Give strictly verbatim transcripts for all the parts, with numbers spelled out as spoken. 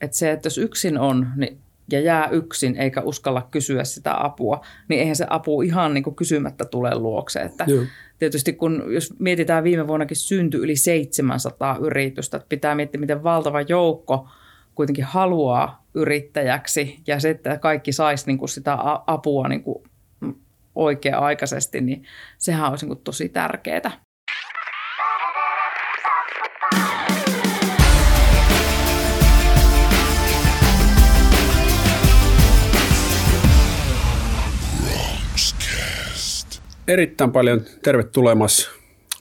Että se, että jos yksin on niin, ja jää yksin eikä uskalla kysyä sitä apua, niin eihän se apu ihan niin kuin kysymättä tule luokse. Että tietysti kun, jos mietitään viime vuonnakin syntyi yli seitsemänsataa yritystä, että pitää miettiä, miten valtava joukko kuitenkin haluaa yrittäjäksi ja se, että kaikki saisi niin kuin sitä apua niin kuin oikea-aikaisesti, niin sehän olisi niin kuin tosi tärkeää. Erittäin paljon tervetulemas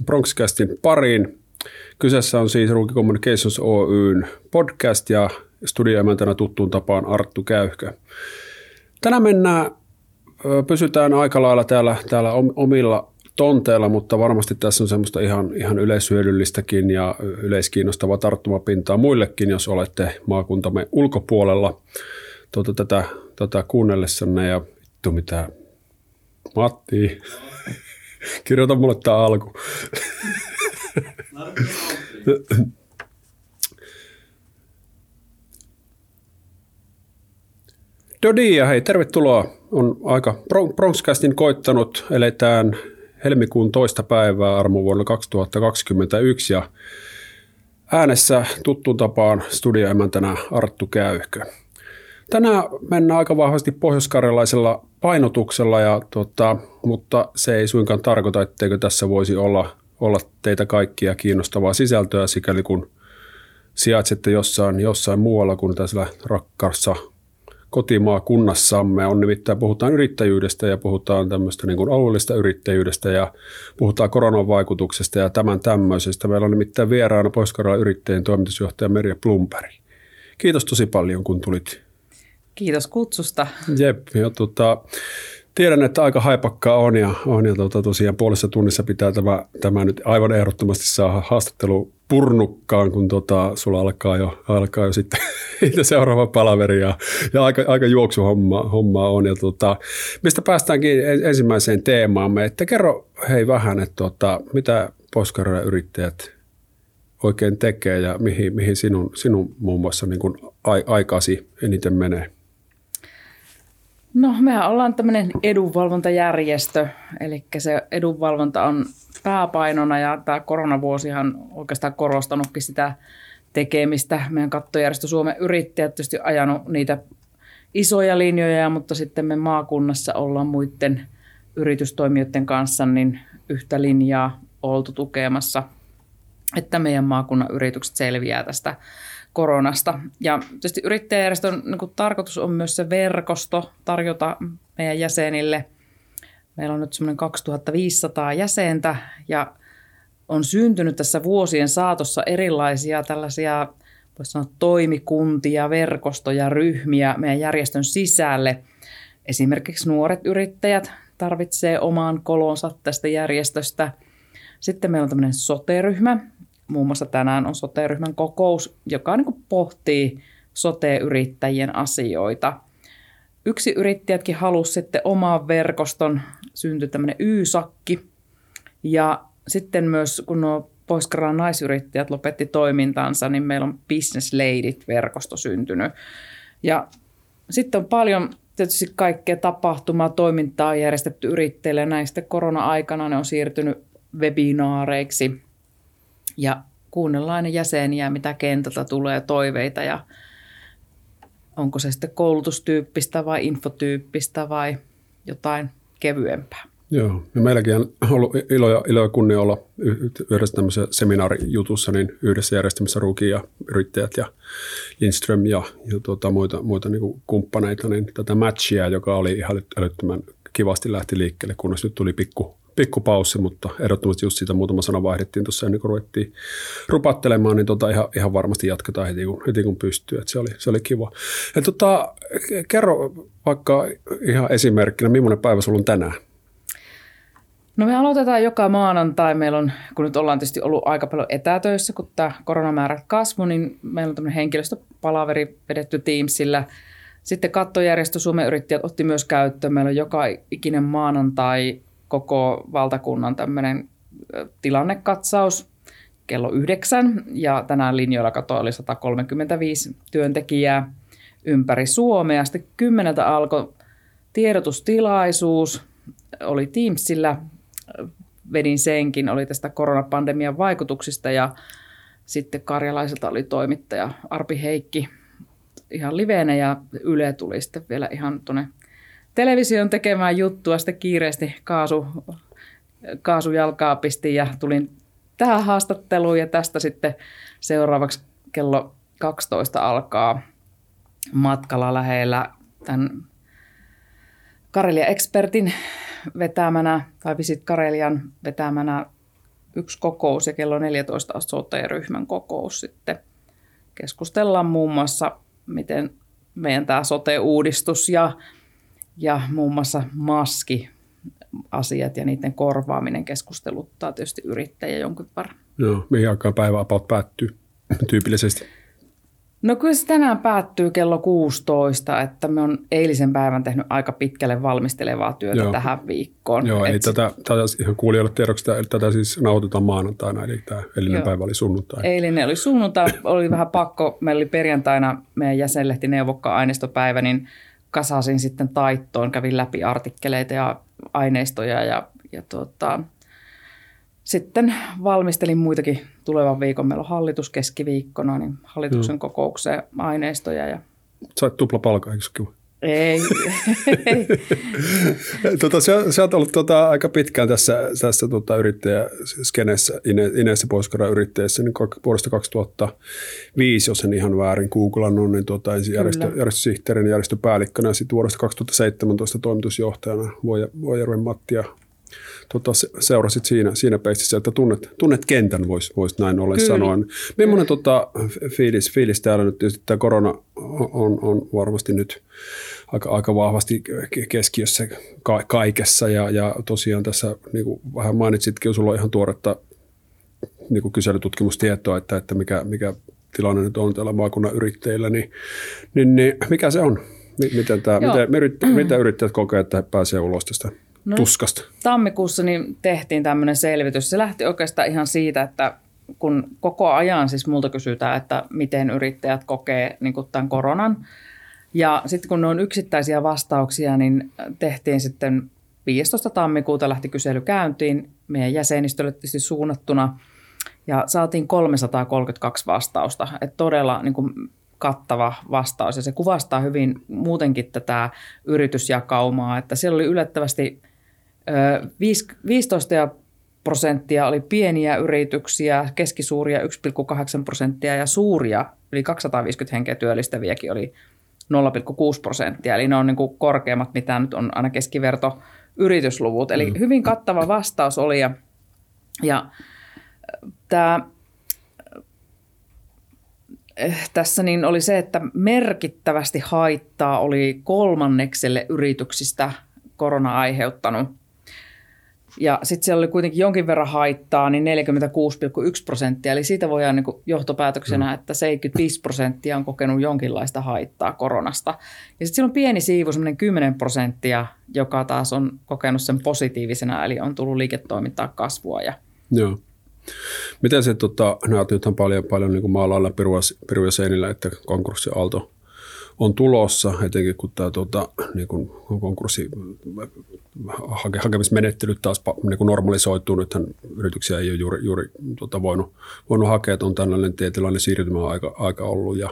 BroncCastin pariin. Kyseessä on siis Ruuki Communications Oyn podcast ja studioemäntänä tuttuun tapaan Arttu Käyhkö. Tänään mennään, pysytään aika lailla täällä, täällä omilla tonteilla, mutta varmasti tässä on semmoista ihan, ihan yleishyödyllistäkin ja yleiskiinnostavaa tarttumapintaa muillekin, jos olette maakuntamme ulkopuolella tuota, tätä, tätä kuunnellessanne ja vittu mitä... Matti, kirjoita mulle tää alku. Dodia, hei, tervetuloa. On aika BroncCastin koittanut. Eletään helmikuun toista päivää armovuonna kaksituhattakaksikymmentäyksi ja äänessä tuttuun tapaan studioemäntänä Arttu Käyhkö. Tänään mennään aika vahvasti pohjoiskarjalaisella painotuksella, ja, tota, mutta se ei suinkaan tarkoita, etteikö tässä voisi olla, olla teitä kaikkia kiinnostavaa sisältöä, sikäli kun sijaitsette jossain, jossain muualla kuin tässä rakkaassa kotimaakunnassamme. On nimittäin, puhutaan yrittäjyydestä ja puhutaan tämmöistä niin kuin alueellista yrittäjyydestä ja puhutaan koronan vaikutuksesta ja tämän tämmöisestä. Meillä on nimittäin vieraana Pohjois-Karjalan yrittäjien toimitusjohtaja Merja Plumberg. Kiitos tosi paljon, kun tulit. Kiitos kutsusta. Jep, ja tuota, tiedän, että aika haipakkaa on ja, on, ja tuota, tosiaan puolessa tunnissa pitää tämä, tämä nyt aivan ehdottomasti saada haastattelu purnukkaan, kun tuota, sulla alkaa jo, alkaa jo sitten seuraava palaveri ja, ja aika, aika juoksuhommaa hommaa on. Ja tuota, mistä päästäänkin ensimmäiseen teemaamme, että kerro hei vähän, että tuota, mitä Pohjois-Karjalan yrittäjät oikein tekee ja mihin, mihin sinun, sinun muun muassa niin kuin aikasi eniten menee? No, mehän ollaan tämmöinen edunvalvontajärjestö, eli se edunvalvonta on pääpainona ja tämä koronavuosihan oikeastaan korostanutkin sitä tekemistä. Meidän kattojärjestö Suomen yrittäjät tietysti ajanut niitä isoja linjoja, mutta sitten me maakunnassa ollaan muiden yritystoimijoiden kanssa niin yhtä linjaa oltu tukemassa, että meidän maakunnan yritykset selviää tästä koronasta. Ja tietysti yrittäjäjärjestön niin kuin tarkoitus on myös se verkosto tarjota meidän jäsenille. Meillä on nyt semmoinen kaksituhattaviisisataa jäsentä ja on syntynyt tässä vuosien saatossa erilaisia tällaisia, voisi sanoa, toimikuntia, verkostoja, ryhmiä meidän järjestön sisälle. Esimerkiksi nuoret yrittäjät tarvitsee omaan kolonsa tästä järjestöstä. Sitten meillä on tämmöinen sote-ryhmä. Muun muassa tänään on sote-ryhmän kokous, joka niin kuin pohtii sote-yrittäjien asioita. Yksi yrittäjätkin halusi sitten oman verkoston, syntyi tämmöinen Y-Sakki. Ja sitten myös kun nuo Pohjois-Karjalan naisyrittäjät lopetti toimintansa, niin meillä on Business Ladies-verkosto syntynyt. Ja sitten on paljon tietysti kaikkea tapahtumaa, toimintaa on järjestetty yrittäjille ja näin sitten korona-aikana ne on siirtynyt webinaareiksi ja kuunnellaan aina jäseniä, mitä kentältä tulee toiveita ja onko se sitten koulutustyyppistä vai infotyyppistä vai jotain kevyempää. Joo, ja meilläkin on ollut ilo ja, ilo ja kunnia olla yhdessä tämmöisessä seminaarijutussa, niin yhdessä järjestämässä Ruuki ja yrittäjät ja Lindström ja, ja tuota, muita, muita niin kuin kumppaneita, niin tätä matchia, joka oli ihan älyttömän kivasti lähti liikkeelle, kunnes nyt tuli pikku Pikku paussi, mutta ehdottomasti just siitä muutama sana vaihdettiin tuossa ennen kuin ruvettiin rupattelemaan, niin tota ihan, ihan varmasti jatketaan heti kun, heti kun pystyy. Et se, oli, se oli kiva. Ja tota, kerro vaikka ihan esimerkkinä, millainen päivä sulla on tänään? No me aloitetaan joka maanantai. Meillä on, kun nyt ollaan tietysti ollut aika paljon etätöissä, kun tämä koronamäärä kasvoi, niin meillä on tämmöinen henkilöstöpalaveri vedetty Teamsillä. Sitten kattojärjestö Suomen yrittäjät otti myös käyttöön. Meillä on joka ikinen maanantai koko valtakunnan tämmöinen tilannekatsaus, kello yhdeksän ja tänään linjoilla kato oli sata kolmekymmentäviisi työntekijää ympäri Suomea. Sitten kymmeneltä alkoi tiedotustilaisuus, oli Teamsillä, vedin senkin, oli tästä koronapandemian vaikutuksista ja sitten Karjalaiselta oli toimittaja Arpi Heikki ihan liveenä ja Yle tuli sitten vielä ihan tuonne television tekemään juttua, sitten kiireesti kaasu, kaasujalkaa pistin ja tulin tähän haastatteluun ja tästä sitten seuraavaksi kello kaksitoista alkaa matkalla lähellä tämän Karelian Expertin vetämänä tai Visit Karelian vetämänä yksi kokous ja kello neljätoista on sote-ryhmän kokous sitten. Keskustellaan muun muassa, miten meidän tämä sote-uudistus ja, ja muun muassa maskiasiat ja niiden korvaaminen keskusteluttaa tietysti yrittäjä jonkin verran. Joo, mihin aikaan päiväapaut päättyy tyypillisesti? No kyllä se tänään päättyy kello kuusitoista, että me on eilisen päivän tehnyt aika pitkälle valmistelevaa työtä Joo. tähän viikkoon. Joo, ei tätä, tätä ihan kuulijoille tiedoksi, tätä siis nauhoitetaan maanantaina, eli tämä eilinen Joo. päivä oli sunnuntai. Eilinen oli sunnuntai, oli vähän pakko, meillä oli perjantaina meidän jäsenlehti neuvokkaan aineistopäivä, niin kasasin sitten taittoon, kävin läpi artikkeleita ja aineistoja ja, ja tuota, sitten valmistelin muitakin tulevan viikon. Meillä on hallitus keskiviikkona, niin hallituksen mm. kokoukseen aineistoja. Ja... Sait tuplapalkaa, eikö se kiva? Ei. tota, sä, sä oot ollut tota, aika pitkään tässä, tässä tota, yrittäjäskenessä, Ineessä Pohjois-Karjalan yrittäjässä, niin vuodesta kaksituhattaviisi, jos en ihan väärin googlanut, niin tota, järjestö, järjestösihteerin ja järjestöpäällikkönä, ja sitten vuodesta kaksituhattaseitsemäntoista toimitusjohtajana Vuojärven Matti ja Tota, seurasit siinä, siinä peistissä, että tunnet, tunnet kentän, voisi vois näin ollen sanoa. Millainen tota, fiilis, fiilis täällä nyt? Tietysti tämä korona on, on varmasti nyt aika, aika vahvasti keskiössä ka- kaikessa. Ja, ja tosiaan tässä niin kuin vähän mainitsitkin, sulla on ihan tuoretta niin kuin kyselytutkimustietoa, että, että mikä, mikä tilanne nyt on täällä maakunnan yrittäjillä. Niin, niin, niin mikä se on? Miten tää, miten, mitä yrittäjät kokee, että pääsee ulos tästä? No, tuskasta. Tammikuussa niin tehtiin tämmöinen selvitys. Se lähti oikeastaan ihan siitä, että kun koko ajan siis multa kysytään, että miten yrittäjät kokee niin kuin tämän koronan. Ja sitten kun ne on yksittäisiä vastauksia, niin tehtiin sitten viidestoista tammikuuta lähti kysely käyntiin meidän jäsenistölle tietysti suunnattuna. Ja saatiin kolmesataakolmekymmentäkaksi vastausta. Että todella niin kuin kattava vastaus ja se kuvastaa hyvin muutenkin tätä yritysjakaumaa, että siellä oli yllättävästi viisitoista prosenttia oli pieniä yrityksiä, keskisuuria yksi pilkku kahdeksan prosenttia ja suuria, yli kaksisataaviisikymmentä henkeä työllistäviäkin oli nolla pilkku kuusi prosenttia. Eli ne on niin kuin korkeammat, mitä nyt on aina keskiverto yritysluvut. Eli hyvin kattava vastaus oli ja, ja tämä... Tässä niin oli se, että merkittävästi haittaa oli kolmannekselle yrityksistä korona aiheuttanut. Ja sitten siellä oli kuitenkin jonkin verran haittaa, niin neljäkymmentäkuusi pilkku yksi prosenttia. Eli siitä voidaan niin johtopäätöksenä, että seitsemänkymmentäviisi prosenttia on kokenut jonkinlaista haittaa koronasta. Ja sitten siellä on pieni siivu, semmoinen kymmenen prosenttia, joka taas on kokenut sen positiivisena, eli on tullut liiketoimintaa kasvua. Ja... Joo. Miten se, tota, näet nythän paljon, paljon niin kuin maalailla piruja seinillä, että konkurssiaalto on tulossa, etenkin kun tämä tota, niin kuin konkurssihakemismenettely taas niin kuin normalisoituu. Nythän yrityksiä ei ole juuri, juuri tota, voinut, voinut hakea, on tällainen tietynlainen siirtymäaika aika ollut ja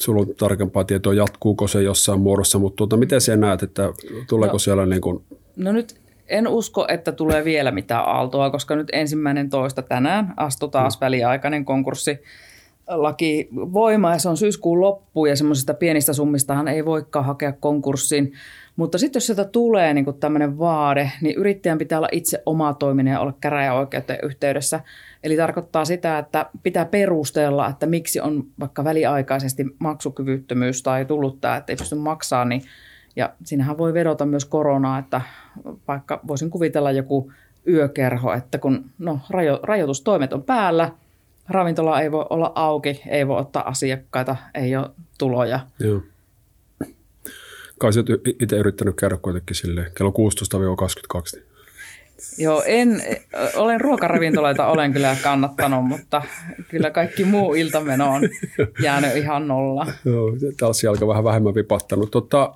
sulla on tarkempaa tietoa, jatkuuko se jossain muodossa, mutta tota, miten sä näet, että tuleeko no, siellä niin kuin... No nyt... En usko, että tulee vielä mitään aaltoa, koska nyt ensimmäinen toista tänään astui taas väliaikainen konkurssilaki voimaan ja se on syyskuun loppu ja semmoisista pienistä summistahan ei voikaan hakea konkurssiin. Mutta sitten jos sieltä tulee niin kuin tämmöinen vaade, niin yrittäjän pitää olla itse oma toiminen ja olla käräjäoikeuteen yhteydessä. Eli tarkoittaa sitä, että pitää perustella, että miksi on vaikka väliaikaisesti maksukyvyttömyys tai tullut tämä, että ei pysty maksamaan, niin ja siinähän voi vedota myös koronaa, että vaikka voisin kuvitella joku yökerho, että kun no, rajo, rajoitustoimet on päällä, ravintola ei voi olla auki, ei voi ottaa asiakkaita, ei ole tuloja. Joo. Kai sä oot itse yrittänyt käydä kuitenkin silleen kello kuusitoista kaksikymmentäkaksi. Joo, en, olen ruokaravintoloita olen kyllä kannattanut, mutta kyllä kaikki muu iltameno on jäänyt ihan nolla. Joo, tanssijalka vähän vähemmän vipahtanut, tota,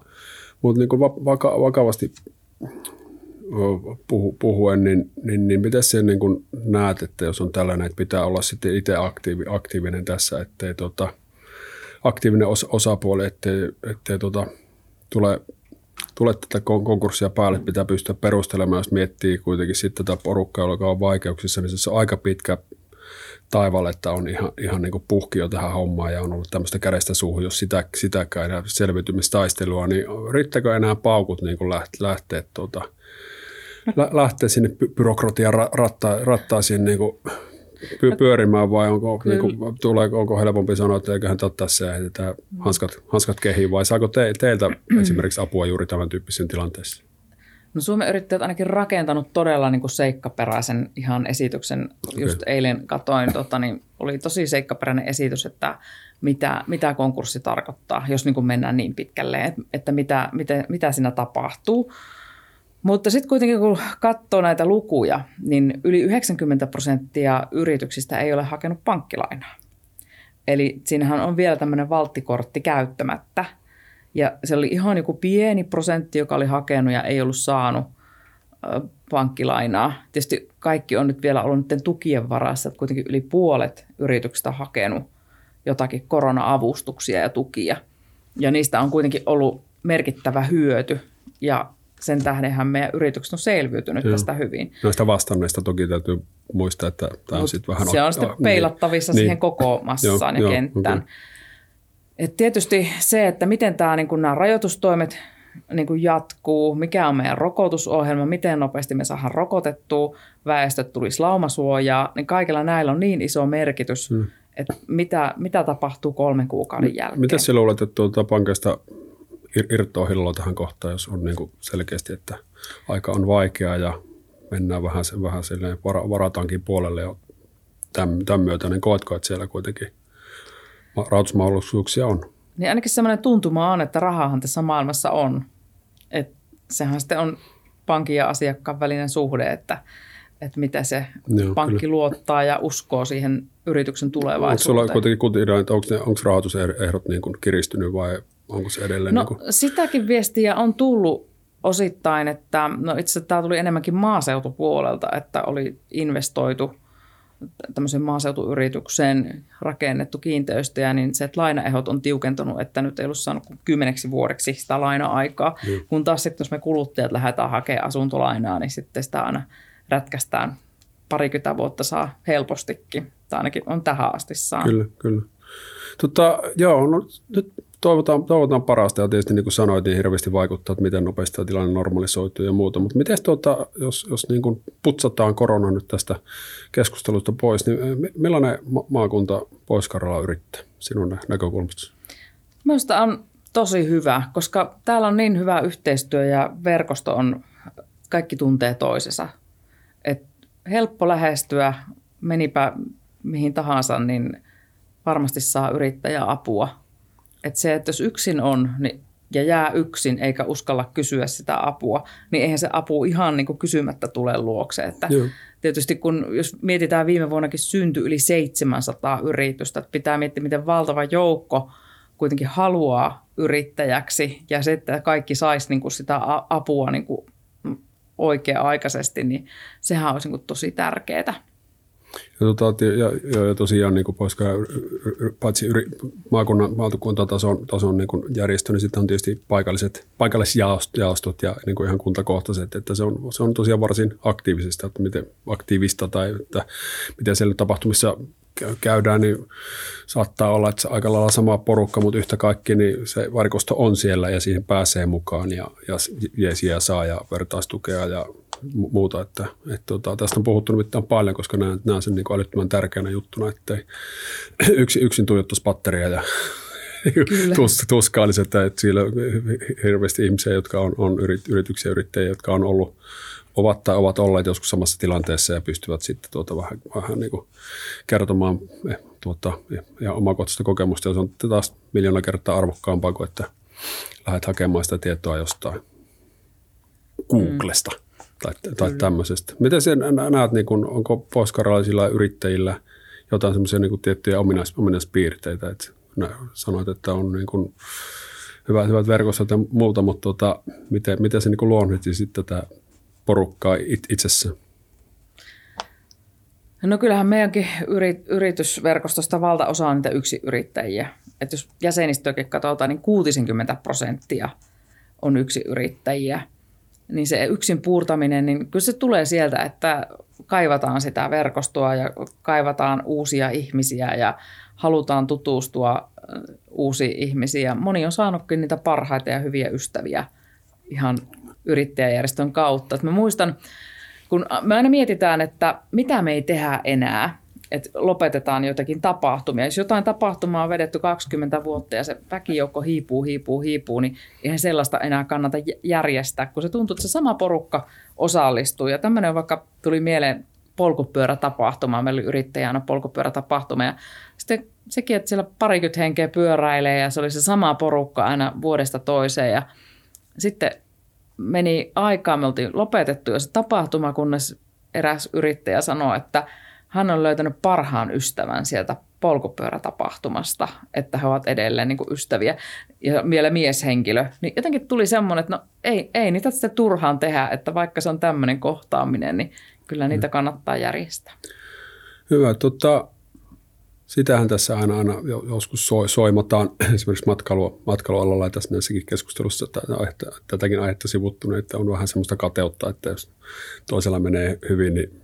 mutta niin kuin vaka- vakavasti puhu, puhuen, niin, niin, niin miten sä niin kuin näet, että jos on tällainen, että pitää olla sitten itse aktiivi, aktiivinen tässä, ettei tota, aktiivinen os, osapuoli, ettei, ettei tota, tule... Tulee tätä konkurssia päälle, pitää pystyä perustelemaan, jos miettii kuitenkin sitten tätä porukkaa, joka on vaikeuksissa, niin se on aika pitkä taival, että on ihan, ihan niin kuin puhkio tähän hommaan ja on ollut tämmöistä kädestä suuhun, jos sitä, sitäkään ja selviytymistaistelua, niin riittääkö enää paukut niin kuin lähteä, lähteä, tuota, lähteä sinne byrokratian ratta, rattaisiin niin kuin pyörimään vai onko, niin kuin, tuleeko, onko helpompi sanoa, että eiköhän tätä se, että hanskat, hanskat kehiin vai saako te, teiltä esimerkiksi apua juuri tämän tyyppisen tilanteessa? No Suomen yrittäjät ainakin rakentanut todella niin kuin seikkaperäisen ihan esityksen. Okay. Just eilen katsoin, tota, niin oli tosi seikkaperäinen esitys, että mitä, mitä konkurssi tarkoittaa, jos niin kuin mennään niin pitkälle, että mitä, mitä, mitä siinä tapahtuu. Mutta sitten kuitenkin kun katsoo näitä lukuja, niin yli yhdeksänkymmentä prosenttia yrityksistä ei ole hakenut pankkilainaa. Eli siinähän on vielä tämmöinen valttikortti käyttämättä. Ja se oli ihan joku pieni prosentti, joka oli hakenut ja ei ollut saanut pankkilainaa. Tietysti kaikki on nyt vielä ollut niiden tukien varassa, että kuitenkin yli puolet yrityksistä on hakenut jotakin korona-avustuksia ja tukia. Ja niistä on kuitenkin ollut merkittävä hyöty ja sen tähdenhän meidän yritykset on selviytynyt Joo. tästä hyvin. Noista vastanneista toki täytyy muistaa, että tämä on sitten vähän... Se on sitten peilattavissa niin. siihen koko massaan Joo, ja kenttään. Okay. Et tietysti se, että miten tämä, niin kun nämä rajoitustoimet niin kun jatkuu, mikä on meidän rokotusohjelma, miten nopeasti me saadaan rokotettua, väestöt tulisi laumasuojaa, niin kaikilla näillä on niin iso merkitys, hmm. että mitä, mitä tapahtuu kolmen kuukauden jälkeen. Mitä sä luulet, että tuolta pankista... irtoa hilloa tähän kohtaan, jos on niin kuin selkeästi, että aika on vaikeaa ja mennään vähän, vähän silleen, varataankin puolelle ja tämän, tämän myötä, niin koetko, että siellä kuitenkin rahoitusmahdollisuuksia on? Niin ainakin sellainen tuntuma on, että rahahan tässä maailmassa on. Et sehän sitten on pankin ja asiakkaan välinen suhde, että, että mitä se Joo, pankki kyllä. luottaa ja uskoo siihen yrityksen tulevaisuuteen. Onko sulla kuitenkin, että onko, ne, onko rahoitusehdot niin kuin kiristynyt vai... Onko se edelleen? No niin kuin... sitäkin viestiä on tullut osittain, että no itse asiassa tämä tuli enemmänkin maaseutupuolelta, että oli investoitu tämmöiseen maaseutuyritykseen, rakennettu kiinteistöjä, niin se, että lainaehdot on tiukentunut, että nyt ei ollut saanut kuin kymmeneksi vuodeksi sitä laina-aikaa. Mm. Kun taas sitten, jos me kuluttajat lähdetään hakemaan asuntolainaa, niin sitten sitä aina rätkästään parikymmentä vuotta saa helpostikin, tai ainakin on tähän asti saa. Kyllä, kyllä. Tota, joo, no nyt... Toivotaan, toivotaan parasta ja tietysti niin kuin sanoit, niin hirveästi vaikuttaa, että miten nopeasti tämä tilanne normalisoituu ja muuta. Mutta miten tuota, jos, jos niin kuin putsataan korona nyt tästä keskustelusta pois, niin millainen ma- maakunta Pohjois-Karjala yrittää sinun näkökulmastasi? Minusta on tosi hyvä, koska täällä on niin hyvä yhteistyö ja verkosto on, kaikki tuntee toisensa. Et helppo lähestyä, menipä mihin tahansa, niin varmasti saa yrittäjä apua. Että se, että jos yksin on niin, ja jää yksin eikä uskalla kysyä sitä apua, niin eihän se apu ihan niin kuin kysymättä tule luokse. Että tietysti kun, jos mietitään viime vuonnakin syntyi yli seitsemänsataa yritystä, että pitää miettiä, miten valtava joukko kuitenkin haluaa yrittäjäksi ja se, että kaikki saisi niin kuin sitä apua niin kuin oikea-aikaisesti, niin sehän olisi niin kuin tosi tärkeää. Ja, ja, ja tosiaan niin koska paitsi yri, maakunnan valtakuntatason tason niin kuin järjestö, niin sitten on tietysti paikalliset, paikallisjaostot ja niin kuin ihan kuntakohtaiset. Että se, on, se on tosiaan varsin aktiivisista, että miten, aktiivista tai että miten siellä tapahtumissa käydään, niin saattaa olla, että aika lailla sama porukka, mutta yhtä kaikki niin se verkosto on siellä ja siihen pääsee mukaan ja, ja jeesiä saa ja vertaistukea ja muuta, että, että, että tästä on puhuttu mitään paljon, koska näen, näen sen niin kuin älyttömän tärkeänä juttuna, että yksin, yksin tuijottaisi patteria ja tus, tuskailisi, että, että siellä on hirveästi ihmisiä, jotka on, on yrityksiä yrittäjiä, jotka on ollut, ovat tai ovat olleet joskus samassa tilanteessa ja pystyvät sitten tuota vähän, vähän niin kuin kertomaan tuota, ja omakohtaista kokemusta, ja se on taas miljoona kertaa arvokkaampaa kuin, että lähdet hakemaan sitä tietoa jostain Googlesta. Mm. tai, tai tämmöisestä. Miten näet, niin kun, onko pohjois-karjalaisilla yrittäjillä jotain semmoisia niin kun tiettyjä ominais, ominaispiirteitä? Et sanoit, että on niin kun hyvät, hyvät verkostot ja muuta, mutta tota, miten, miten se niin luonnehti sitten tätä porukkaa it, itsessään? No kyllähän meidänkin yrit, yritysverkostosta valtaosa on niitä yksiyrittäjiä. Että jos jäsenistöäkin katsotaan, niin kuusikymmentä prosenttia on yksiyrittäjiä. Niin se yksin puurtaminen, niin kyllä se tulee sieltä, että kaivataan sitä verkostoa ja kaivataan uusia ihmisiä ja halutaan tutustua uusiin ihmisiin. Moni on saanutkin niitä parhaita ja hyviä ystäviä ihan yrittäjäjärjestön kautta. Et mä muistan, kun me aina mietitään, että mitä me ei tehdä enää, että lopetetaan jotakin tapahtumia. Jos jotain tapahtumaa on vedetty kaksikymmentä vuotta ja se väkijoukko hiipuu, hiipuu, hiipuu, niin eihän sellaista enää kannata järjestää, kun se tuntuu, että se sama porukka osallistuu. Ja tämmöinen vaikka tuli mieleen polkupyörätapahtuma. Meillä oli yrittäjänä polkupyörätapahtuma ja sitten sekin, että siellä parikymmentä henkeä pyöräilee ja se oli se sama porukka aina vuodesta toiseen ja sitten meni aikaa, me oltiin lopetettu jo se tapahtuma, kunnes eräs yrittäjä sanoi, että hän on löytänyt parhaan ystävän sieltä polkupyörätapahtumasta, että he ovat edelleen niin kuin ystäviä ja vielä mieshenkilö. Niin jotenkin tuli semmoinen, että no ei, ei niitä sitä turhaan tehdä, että vaikka se on tämmöinen kohtaaminen, niin kyllä niitä kannattaa järjestää. Hyvä. Tota, sitähän tässä aina, aina joskus soi, soimataan esimerkiksi matkailu, matkailualalla ja tässä näissäkin keskustelussa tätäkin aihetta sivuttunut, että on vähän semmoista kateutta, että jos toisella menee hyvin, niin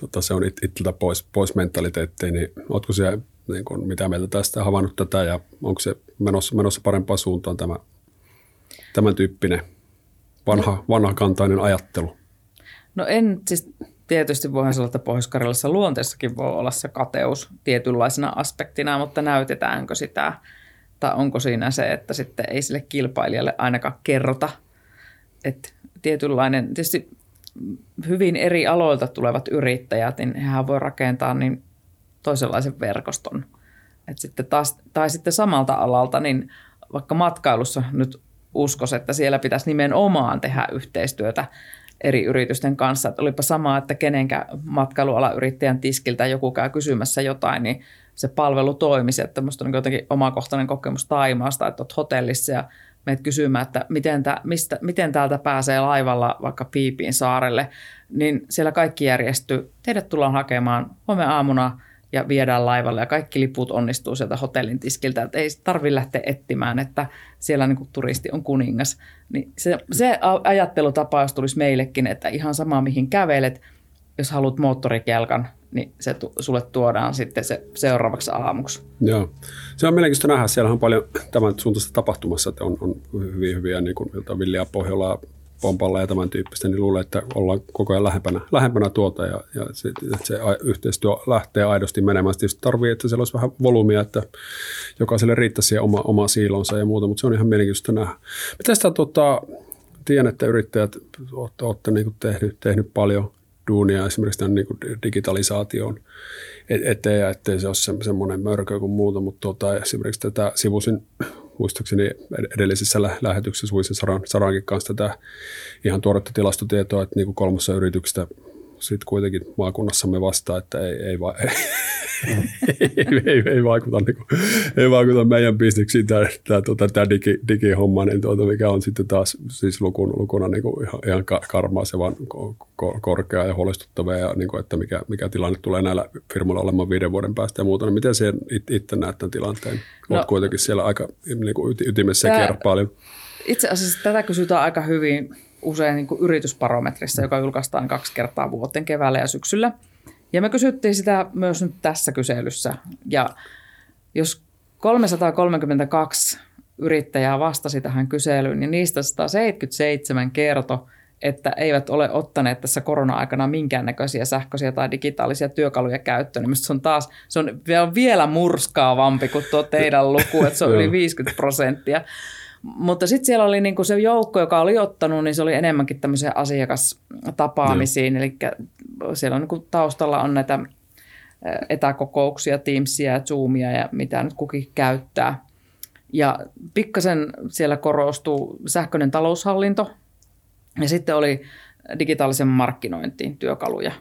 Tota, se on it, itseltä pois, pois mentaliteettiä, niin ootko siellä, niin kun, mitä mieltä tästä havainnut tätä ja onko se menossa, menossa parempaan suuntaan tämä, tämän tyyppinen vanha, vanhakantainen ajattelu? No en, siis tietysti voihan sanoa, että Pohjois-Karjalassa luonteessakin voi olla se kateus tietynlaisena aspektina, mutta näytetäänkö sitä tai onko siinä se, että sitten ei sille kilpailijalle ainakaan kerrota, että tietynlainen tietysti hyvin eri aloilta tulevat yrittäjät, niin hehän voi rakentaa niin toisenlaisen verkoston. Et sitten taas, tai sitten samalta alalta, niin vaikka matkailussa nyt uskoisi, että siellä pitäisi nimenomaan tehdä yhteistyötä eri yritysten kanssa. Et olipa sama, että kenenkä matkailualayrittäjän tiskiltä joku käy kysymässä jotain, niin se palvelu toimisi. Että musta on jotenkin omakohtainen kokemus Taimaasta, että olet hotellissa ja menet kysymään, että miten, tä, mistä, miten täältä pääsee laivalla vaikka Piipiin saarelle, niin siellä kaikki järjestyy. Teidät tullaan hakemaan huomenna aamuna ja viedään laivalle ja kaikki liput onnistuu sieltä hotellin tiskiltä. Että ei tarvitse lähteä etsimään, että siellä niin kuin turisti on kuningas. Niin se, se ajattelutapa, jos tulisi meillekin, että ihan sama mihin kävelet, jos haluat moottorikelkan, niin se tu- sulle tuodaan sitten se seuraavaksi aamuksi. Joo. Se on mielenkiintoista nähdä. Siellähän on paljon tämän suuntaista tapahtumassa, että on, on hyviä, hyviä niin kuin Villiä Pohjolaa, Pompalla ja tämän tyyppistä, niin luulee, että ollaan koko ajan lähempänä, lähempänä tuota ja, ja se, että se yhteistyö lähtee aidosti menemään. Tietysti tarvii, että siellä olisi vähän volyymia, että jokaiselle riittäisi siihen oma, oma siilonsa ja muuta, mutta se on ihan mielenkiintoista nähdä. Miten sitä tota, tiedän, että yrittäjät olette, olette niin kuin tehnyt, tehnyt paljon duunia esimerkiksi tämän niin kuin digitalisaation eteen ja ettei se ole semmoinen mörkö kuin muuta, mutta tuota, esimerkiksi tätä sivusin muistaakseni edellisessä lähetyksessä Huisen Saran, Sarankin kanssa tätä ihan tuoretta tilastotietoa, että niin kuin kolmessa yrityksestä sitten kuitenkin maakunnassamme vastaa, että ei, ei, va- mm. ei, ei, ei, vaikuta, niin kuin, ei vaikuta meidän bisneksiin tämä, tämä, tämä, tämä digi, digihomma, niin tuota, mikä on sitten taas siis lukuna, lukuna niin kuin ihan, ihan karmaisevan korkea ja huolestuttava, ja niin kuin, että mikä, mikä tilanne tulee näillä firmoilla olemaan viiden vuoden päästä ja muuta. Niin miten se it, itse näet tämän tilanteen? Olet no, kuitenkin siellä aika niin kuin ytimessä ja kierrät paljon. Itse asiassa tätä kysytään aika hyvin usein niin kuin yritysbarometrissa, joka julkaistaan kaksi kertaa vuoteen keväällä ja syksyllä. Ja me kysyttiin sitä myös nyt tässä kyselyssä. Ja jos kolmesataakolmekymmentäkaksi yrittäjää vastasi tähän kyselyyn, niin niistä sata seitsemänkymmentäseitsemän kertoi, että eivät ole ottaneet tässä korona-aikana minkäännäköisiä sähköisiä tai digitaalisia työkaluja käyttöön. Minusta se on taas se on vielä murskaavampi kuin tuo teidän luku, että se on yli viisikymmentä prosenttia. Mutta sitten siellä oli niinku se joukko, joka oli ottanut, niin se oli enemmänkin tämmöisiä asiakastapaamisiin. No. Eli siellä on niinku taustalla on näitä etäkokouksia, Teamsia ja Zoomia ja mitä nyt kukin käyttää. Ja pikkasen siellä korostuu sähköinen taloushallinto. Ja sitten oli digitaalisen markkinointiin työkaluja.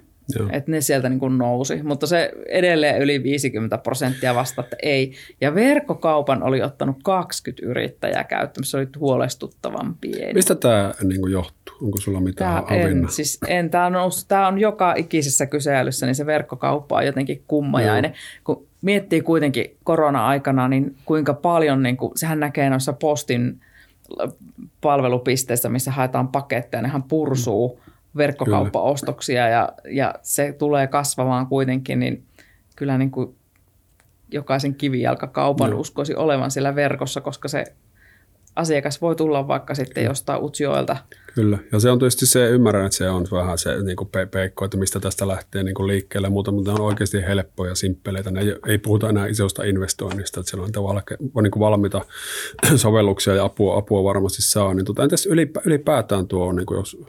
Että ne sieltä niin kuin nousi, mutta se edelleen yli viisikymmentä prosenttia vasta, että ei. Ja verkkokaupan oli ottanut kaksikymmentä yrittäjää käyttöön, se oli huolestuttavan pieni. Mistä tämä niin kuin johtuu? Onko sulla mitään tämä en, siis en, tämä, on, tämä on joka ikisessä kyselyssä, niin se verkkokauppa on jotenkin kummajainen. Kun miettii kuitenkin korona-aikana, niin kuinka paljon, niin kuin, sehän näkee noissa postin palvelupisteissä, missä haetaan paketteja, nehän pursuu verkkokauppaostoksia ja, ja se tulee kasvamaan kuitenkin, niin kyllä niin kuin jokaisen kivijalkakaupan Joo. uskoisi olevan siellä verkossa, koska se asiakas voi tulla vaikka sitten jostain Utsjoelta. Kyllä, ja se on tietysti se, ymmärrän, että se on vähän se niin kuin peikko, että mistä tästä lähtee niin kuin liikkeelle, mutta ne on oikeasti helppoja ja simppeleitä. Ne ei, ei puhuta enää isosta investoinnista, että siellä on niitä niin kuin valmiita sovelluksia ja apua, apua varmasti saa. Niin tuota, entäs ylipä, ylipäätään tuo, niin kuin jos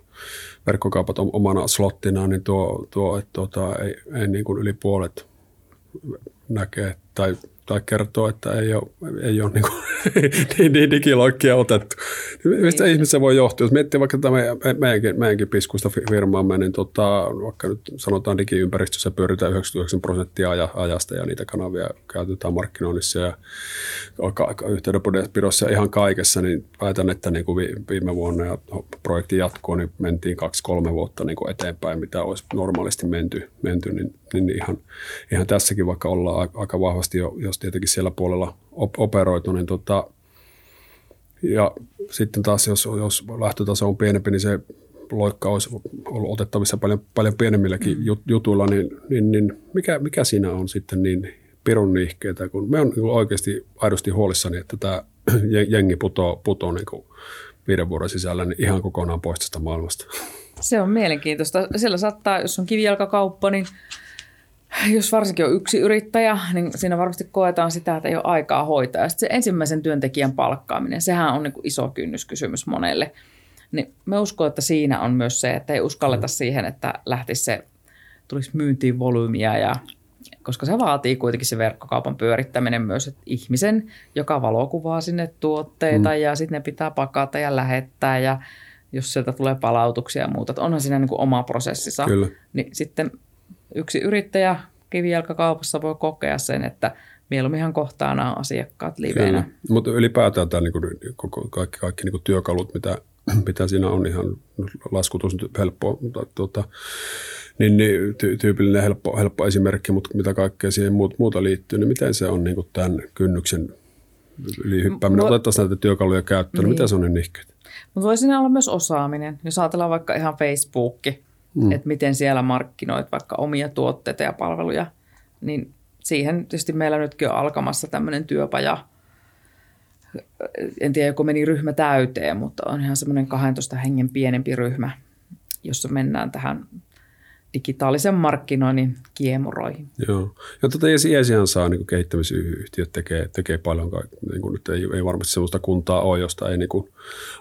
verkkokaupat on omana slottina, niin tuo, tuo että tuota, ei, ei niin kuin yli puolet näkee tai tai kertoo, että ei ole, ei ole niin kuin digiloikkia otettu. Mistä ihmisessä voi johtua? Jos miettii vaikka tämä meidänkin, meidänkin piskuista firmaamme, niin tota, vaikka nyt sanotaan digiympäristössä pyöritään yhdeksänkymmentäyhdeksän prosenttia ajasta ja niitä kanavia käytetään markkinoinnissa ja yhteydenpidossa ihan kaikessa, niin päätän, että niin kuin viime vuonna ja projektin jatkoon niin mentiin kaksi kolme vuotta niin kuin eteenpäin, mitä olisi normaalisti menty, menty niin, niin ihan, ihan tässäkin vaikka ollaan aika vahvasti jo jos tietenkin siellä puolella operoitu, niin tota, ja sitten taas jos, jos lähtötaso on pienempi, niin se loikka olisi ollut otettavissa paljon, paljon pienemmilläkin mm. jutuilla, niin, niin, niin mikä, mikä siinä on sitten niin pirun niihkeetä, kun me on oikeasti aidosti huolissani, että tämä jengi putoo, putoo niin kuin viiden vuoden sisällä niin ihan kokonaan pois tästä maailmasta. Se on mielenkiintoista. Siellä saattaa, jos on kivijalkakauppa, niin jos varsinkin on yksi yrittäjä, niin siinä varmasti koetaan sitä, että ei ole aikaa hoitaa. Ja sitten se ensimmäisen työntekijän palkkaaminen, sehän on niin kuin iso kynnyskysymys monelle. Niin me uskon, että siinä on myös se, että ei uskalleta siihen, että lähtisi se, tulisi myyntiin volyymiä. Ja, koska se vaatii kuitenkin se verkkokaupan pyörittäminen myös, että ihmisen, joka valokuvaa sinne tuotteita mm. ja sitten ne pitää pakata ja lähettää ja jos sieltä tulee palautuksia ja muuta. Että onhan siinä niin kuin oma prosessissa. Kyllä. Niin sitten yksi yrittäjä kivijalkakaupassa voi kokea sen, että mieluummin kohtaan on asiakkaat liveenä. Mutta ylipäätään tämä, niin kuin, kaikki, kaikki niin kuin työkalut, mitä, mitä siinä on, ihan laskutus helppo, mutta, tuota, niin, niin, ty, tyypillinen helppo, helppo esimerkki, mutta mitä kaikkea siihen muuta liittyy, niin miten se on niin kuin tämän kynnyksen ylihyppääminen? Otettaisiin näitä työkaluja käyttöön, niin mitä se on niin nihkeitä? Mutta voi siinä olla myös osaaminen, jos ajatellaan vaikka ihan Facebookki. Mm. Että miten siellä markkinoit vaikka omia tuotteita ja palveluja, niin siihen tietysti meillä nytkin on alkamassa tämmöinen työpaja. En tiedä, joko meni ryhmä täyteen, mutta on ihan semmoinen kahdentoista hengen pienempi ryhmä, jossa mennään tähän digitaalisen markkinoinnin kiemuroihin. Joo. Ja tuota iäsihän saa, niin kuin kehittämisyhtiöt tekee, tekee paljon kaikkea. Niin nyt ei, ei varmasti sellaista kuntaa ole, josta ei niin kuin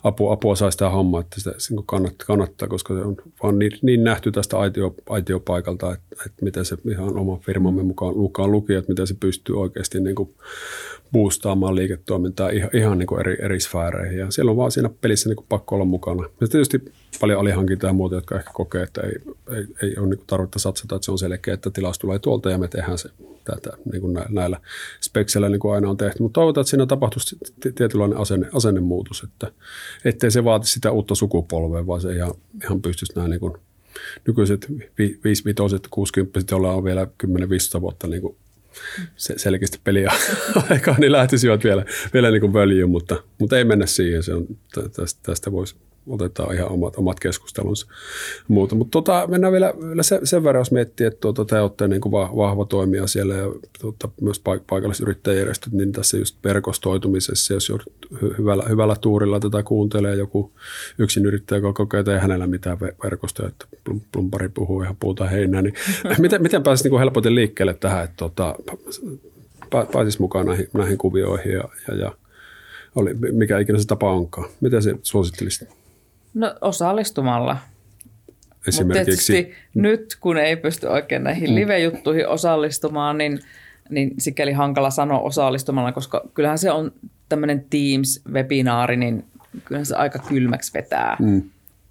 apua, apua saa sitä hommaa, että sitä niin kuin kannattaa, kannattaa, koska se on vaan niin, niin nähty tästä aitio, aitiopaikalta, että, että miten se ihan oman firmamme mukaan, mukaan luki, että miten se pystyy oikeasti niin kuin boostaamaan liiketoimintaa ihan, ihan niin kuin eri, eri sfääreihin. Ja siellä on vaan siinä pelissä niin kuin pakko olla mukana. Ja tietysti paljon alihankintaa ja muuta, jotka ehkä kokee, että ei, ei, ei ole niin tarvetta satsata, että se on selkeä, että tilaus tulee tuolta ja me tehdään se tätä, niin kuin näillä spekseillä niin kuin aina on tehty. Mutta toivotaan, että siinä tapahtuisi tietynlainen asenne, asennemuutos, että ettei se vaati sitä uutta sukupolvea, vaan se ihan, ihan pystyisi nämä niin kuin nykyiset viisivitoiset, kuusikymppiset, joilla on vielä kymmenen viisitoista vuotta niin kuin se selkeästi peliä aikaa, niin lähtisivät vielä, vielä niin kuin völjyyn, mutta, mutta ei mennä siihen. Se on, tästä, tästä voisi otetaan ihan omat, omat keskustelunsa muuta. Mutta tota, mennään vielä sen verran, jos miettii, että tuota, te olette niin kuin vahva toimija siellä ja tuota, myös paik- paikalliset yrittäjäjärjestöt, niin tässä just verkostoitumisessa, jos joudut hyvällä, hyvällä tuurilla tätä kuuntelee joku yksin yrittäjä, joka kokee, että ei hänellä mitään verkostoja, että Plumpari puhuu ihan puuta heinää, niin miten, miten pääsisi niin kuin helpotin liikkeelle tähän, että tuota, pääsisi mukaan näihin, näihin kuvioihin ja, ja, ja oli, mikä ikinä se tapa onkaan? Miten se suosittelisit? No osallistumalla. Esimerkiksi. Mutta nyt kun ei pysty oikein näihin live-juttuihin osallistumaan, niin, niin sikäli hankala sanoa osallistumalla, koska kyllähän se on tämmöinen Teams-webinaari, niin kyllähän se aika kylmäksi vetää, mm.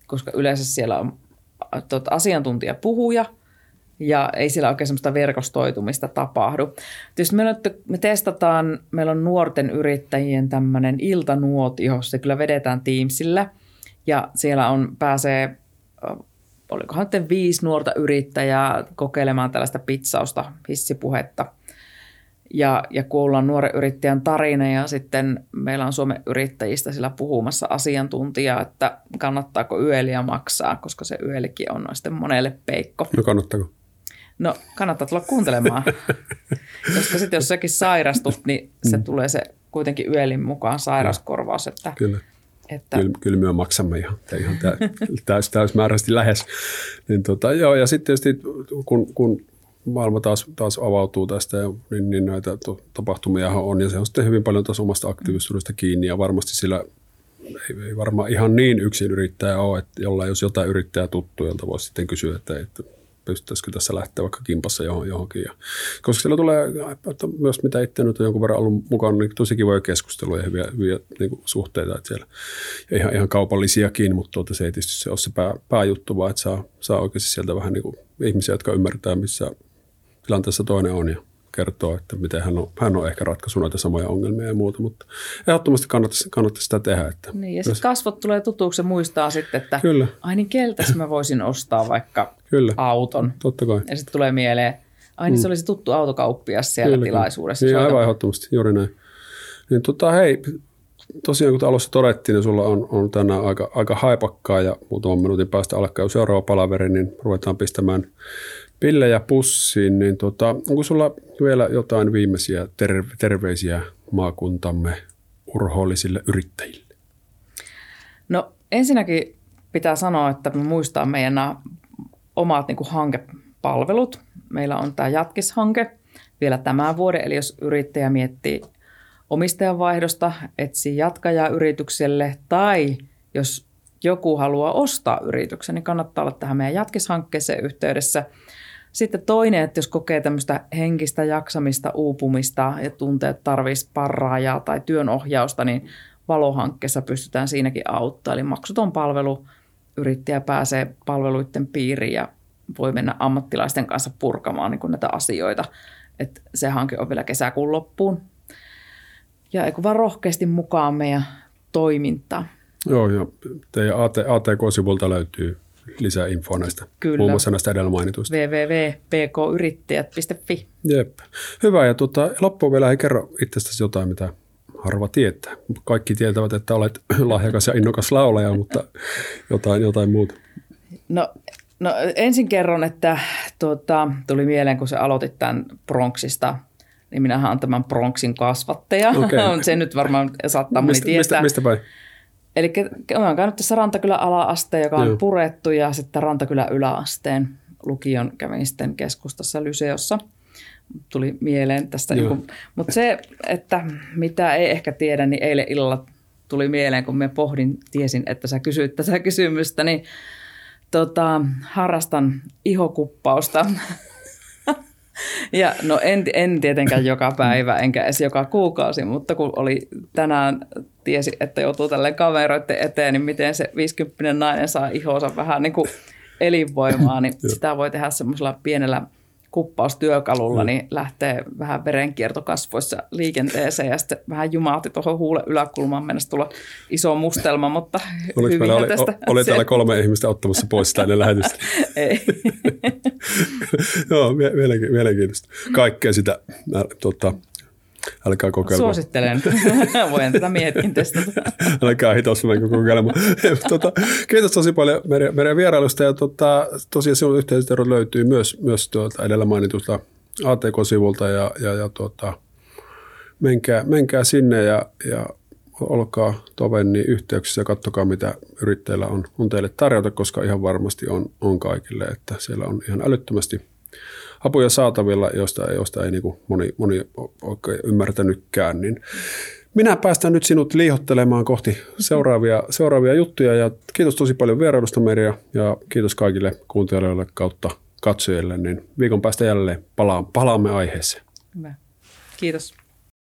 koska yleensä siellä on tot, asiantuntijapuhuja ja ei sillä oikein semmoista verkostoitumista tapahdu. Tietysti me, nyt, me testataan, meillä on nuorten yrittäjien tämmöinen iltanuotio, se kyllä vedetään Teamsillä ja siellä on pääsee, olikohan nyt viisi nuorta yrittäjää kokeilemaan tällaista pitsausta, hissipuhetta. Ja, ja kuullaan nuoren yrittäjän tarina ja sitten meillä on Suomen yrittäjistä sillä puhumassa asiantuntijaa, että kannattaako yöliä maksaa, koska se yölikin on sitten monelle peikko. No kannattaako? No kannattaa tulla kuuntelemaan, koska sitten jos säkin sairastut, niin se mm. tulee se kuitenkin yölin mukaan sairauskorvaus. Että, kyllä. Että... Kyllä, kyllä me maksamme ihan, ihan täys, täysmääräisesti lähes. Niin tota, joo, ja sitten tietysti kun... kun maailma taas, taas avautuu tästä, niin, niin näitä to, tapahtumiahan on, ja se on sitten hyvin paljon taas omasta aktiivisuudesta kiinni, ja varmasti sillä ei, ei varmaan ihan niin yksin yrittäjä ole, että jollain jos jotain yrittäjää tuttu, jolta voisi sitten kysyä, että, että pystyttäisikö tässä lähteä vaikka kimpassa johonkin. Ja, koska siellä tulee myös, mitä itse nyt on jonkun verran ollut mukana, niin tosi kivoja keskusteluja ja hyviä, hyviä niin kuin suhteita, että siellä ja ihan, ihan kaupallisiakin, mutta tuota, se ei tietysti se ole se pää, pääjuttu, vaan että saa, saa oikeasti sieltä vähän niin kuin ihmisiä, jotka ymmärtää, missä tilanteessa toinen on ja kertoo, että miten hän on, hän on ehkä ratkaissut näitä samoja ongelmia ja muuta, mutta ehdottomasti kannattaisi, kannattaisi sitä tehdä. Että niin, ja sitten kasvot tulee tutuksi ja muistaa sitten, että kyllä. Ai niin keltäs mä voisin ostaa vaikka kyllä. auton. Totta kai. Ja sitten tulee mieleen, ai niin mm. se olisi tuttu autokauppias siellä kyllä, tilaisuudessa. Niin, aivan ehdottomasti, juuri näin. Niin, tota, hei, tosiaan kun alussa todettiin, niin sulla on, on tänään aika, aika haipakkaa ja muutaman minuutin päästä alkaa jo seuraava palaveri, niin ruvetaan pistämään pillejä pussiin, niin tota, onko sulla vielä jotain viimeisiä ter- terveisiä maakuntamme urhoollisille yrittäjille? No ensinnäkin pitää sanoa, että me muistaa meidän nämä omat niin kuin hankepalvelut. Meillä on tämä Jatkis-hanke vielä tämän vuoden, eli jos yrittäjä miettii omistajanvaihdosta, etsii jatkajaa yritykselle tai jos joku haluaa ostaa yrityksen, niin kannattaa olla tähän meidän Jatkis-hankkeeseen yhteydessä. Sitten toinen, että jos kokee tämmöistä henkistä jaksamista, uupumista ja tuntee, että tarvitsisi parraajaa tai työnohjausta, niin Valo-hankkeessa pystytään siinäkin auttamaan. Eli maksuton palvelu, yrittäjä pääsee palveluiden piiriin ja voi mennä ammattilaisten kanssa purkamaan niin kuin näitä asioita. Et se hanke on vielä kesäkuun loppuun. Ja eikö vaan rohkeasti mukaan meidän toimintaa. Joo, ja teidän A T K-sivulta löytyy lisää infoa näistä, kyllä. muun muassa näistä edellä mainituista. double-u double-u double-u piste p k yrittäjät piste f i. Jep. Hyvä, ja tuota, loppuun vielä ei kerro itsestäsi jotain, mitä harva tietää. Kaikki tietävät, että olet lahjakas ja innokas laulaja, mutta jotain, jotain muuta. No, no ensin kerron, että tuota, tuli mieleen, kun sä aloitit tämän BroncCasta, niin minähän olen tämän BroncCin kasvattaja. Okay. Se nyt varmaan saattaa moni tietää. Mistä, mistä päin? Eli olen käynyt tässä Rantakylän ala-aste, joka on Joo. purettu, ja sitten Rantakylän yläasteen lukion kävin sitten keskustassa lyseossa. Tuli mieleen tästä. Mutta se, että mitä ei ehkä tiedä, niin eilen illalla tuli mieleen, kun me pohdin, tiesin, että sä kysyit tätä kysymystä, niin tota, harrastan ihokuppausta. Ja no en, en tietenkään joka päivä, enkä edes joka kuukausi, mutta kun oli tänään, tiesi, että joutuu tälleen kaveroiden eteen, niin miten se viisikymppinen nainen saa ihonsa vähän niin kuin elinvoimaa, niin sitä voi tehdä semmoisella pienellä kuppaustyökalulla, niin lähtee vähän verenkierto kasvoissa liikenteeseen ja sitten vähän jumahti tuohon huulen yläkulmaan mennessä tulla iso mustelma, mutta hyvinhän oli, tästä. Oli täällä kolme ihmistä ottamassa pois sitä ennen lähetystä. Ei. Joo, mielenkiintoista. Kaikkea sitä, tuota, älkää kokeilma. Suosittelen. Voin tätä mietin testata. Älkää hitaus mennä kokeilma. Tota, kiitos tosi paljon Merja, Merja vierailusta. Ja tota, tosiaan sinun yhteystiedot löytyy myös, myös tuolta edellä mainitusta A T K-sivulta. Ja, ja, ja tuota, menkää, menkää sinne ja, ja olkaa tovenni yhteyksissä ja katsokaa, mitä yrittäjillä on, on teille tarjota, koska ihan varmasti on, on kaikille. Että siellä on ihan älyttömästi apuja saatavilla, josta, josta ei niin kuin moni, moni oikein ymmärtänytkään, niin minä päästän nyt sinut liihottelemaan kohti seuraavia, seuraavia juttuja ja kiitos tosi paljon vierailusta Merja ja kiitos kaikille kuuntelijoille kautta katsojille, niin viikon päästä jälleen palaan, palaamme aiheeseen. Hyvä. Kiitos.